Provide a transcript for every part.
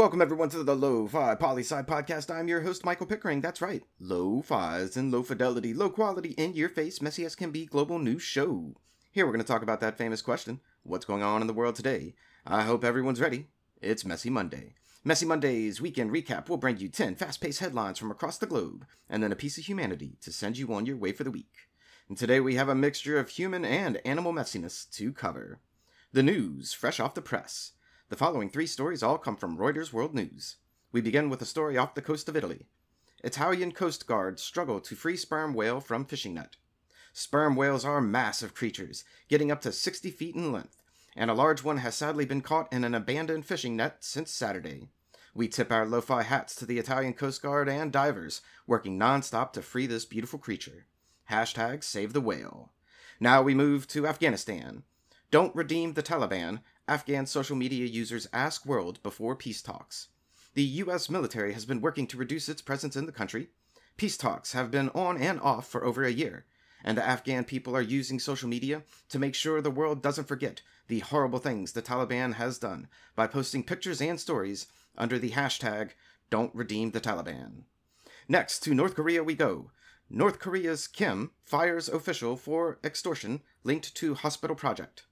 Welcome everyone to the Lo-Fi Poli-Sci Podcast. I'm your host, Michael Pickering. That's right, Lo-Fi is in low fidelity, low quality, in your face, messy as can be global news show. Here we're going to talk about that famous question, what's going on in the world today? I hope everyone's ready. It's Messy Monday. Messy Monday's weekend recap will bring you 10 fast-paced headlines from across the globe, and then a piece of humanity to send you on your way for the week. And today we have a mixture of human and animal messiness to cover. The news, fresh off the press. The following three stories all come from Reuters World News. We begin with a story off the coast of Italy. Italian Coast Guard struggle to free sperm whale from fishing net. Sperm whales are massive creatures, getting up to 60 feet in length, and a large one has sadly been caught in an abandoned fishing net since Saturday. We tip our lo-fi hats to the Italian Coast Guard and divers, working non-stop to free this beautiful creature. Hashtag save the whale. Now we move to Afghanistan. Don't redeem the Taliban, Afghan social media users ask world before peace talks. The U.S. military has been working to reduce its presence in the country. Peace talks have been on and off for over a year, and the Afghan people are using social media to make sure the world doesn't forget the horrible things the Taliban has done by posting pictures and stories under the hashtag Don't Redeem the Taliban. Next, to North Korea we go. North Korea's Kim fires official for extortion linked to hospital project.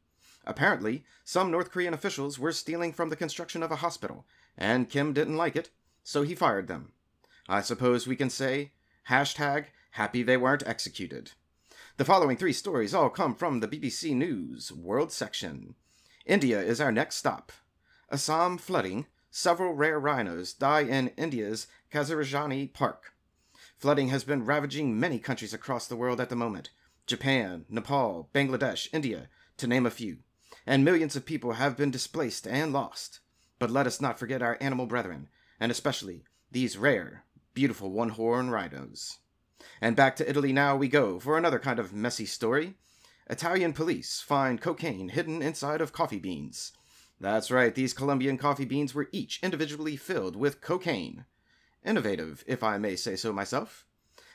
Apparently, some North Korean officials were stealing from the construction of a hospital, and Kim didn't like it, so he fired them. I suppose we can say, hashtag, happy they weren't executed. The following three stories all come from the BBC News World section. India is our next stop. Assam flooding, several rare rhinos die in India's Kaziranga Park. Flooding has been ravaging many countries across the world at the moment. Japan, Nepal, Bangladesh, India, to name a few. And millions of people have been displaced and lost. But let us not forget our animal brethren, and especially these rare, beautiful one-horn rhinos. And back to Italy now we go for another kind of messy story. Italian police find cocaine hidden inside of coffee beans. That's right, these Colombian coffee beans were each individually filled with cocaine. Innovative, if I may say so myself.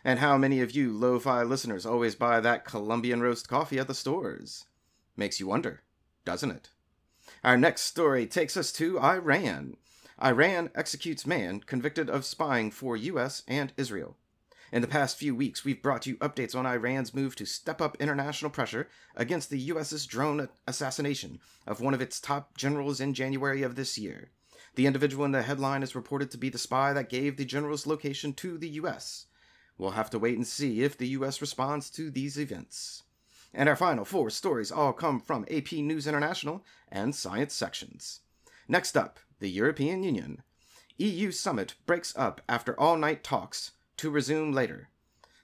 And how many of you lo-fi listeners always buy that Colombian roast coffee at the stores? Makes you wonder, doesn't it? Our next story takes us to Iran. Iran executes man convicted of spying for U.S. and Israel. In the past few weeks, we've brought you updates on Iran's move to step up international pressure against the U.S.'s drone assassination of one of its top generals in January of this year. The individual in the headline is reported to be the spy that gave the general's location to the U.S. We'll have to wait and see if the U.S. responds to these events. And our final four stories all come from AP News International and Science sections. Next up, the European Union. EU summit breaks up after all-night talks to resume later.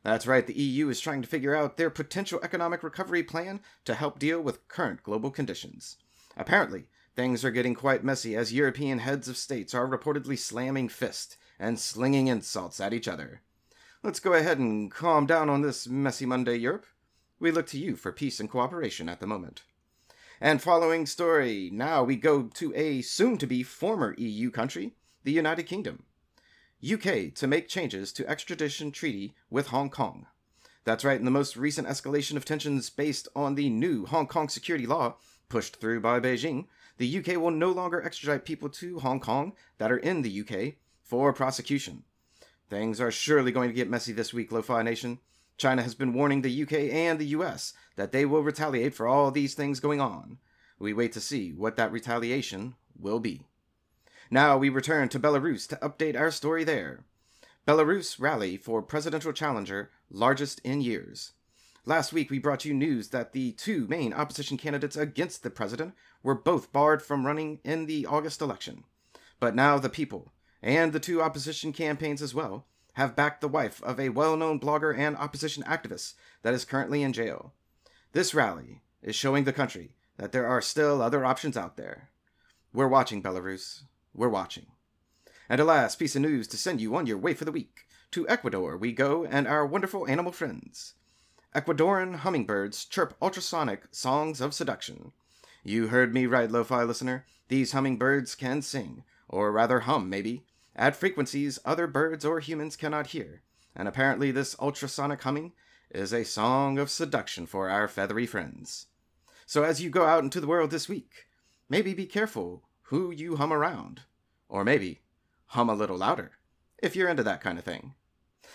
That's right, the EU is trying to figure out their potential economic recovery plan to help deal with current global conditions. Apparently, things are getting quite messy as European heads of states are reportedly slamming fists and slinging insults at each other. Let's go ahead and calm down on this messy Monday, Europe. We look to you for peace and cooperation at the moment. And following story, now we go to a soon-to-be former EU country, the United Kingdom. UK to make changes to extradition treaty with Hong Kong. That's right, in the most recent escalation of tensions based on the new Hong Kong security law pushed through by Beijing, the UK will no longer extradite people to Hong Kong that are in the UK for prosecution. Things are surely going to get messy this week, Lo-Fi Nation. China has been warning the UK and the US that they will retaliate for all these things going on. We wait to see what that retaliation will be. Now we return to Belarus to update our story there. Belarus rally for presidential challenger, largest in years. Last week we brought you news that the two main opposition candidates against the president were both barred from running in the August election. But now the people, and the two opposition campaigns as well, have backed the wife of a well-known blogger and opposition activist that is currently in jail. This rally is showing the country that there are still other options out there. We're watching, Belarus. We're watching. And a last piece of news to send you on your way for the week. To Ecuador we go and our wonderful animal friends. Ecuadorian hummingbirds chirp ultrasonic songs of seduction. You heard me right, lo-fi listener. These hummingbirds can sing, or rather hum maybe, at frequencies other birds or humans cannot hear, and apparently this ultrasonic humming is a song of seduction for our feathery friends. So as you go out into the world this week, maybe be careful who you hum around. Or maybe hum a little louder, if you're into that kind of thing.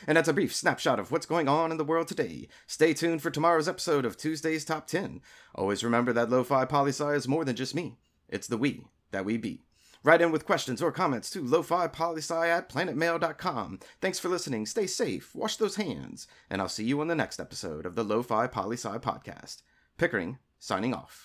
And that's a brief snapshot of what's going on in the world today. Stay tuned for tomorrow's episode of Tuesday's Top 10. Always remember that Lo-Fi Poli-Sci is more than just me. It's the we that we be. Write in with questions or comments to lofipolisci@planetmail.com. Thanks for listening. Stay safe. Wash those hands. And I'll see you on the next episode of the Lo-Fi Poli-Sci Podcast. Pickering, signing off.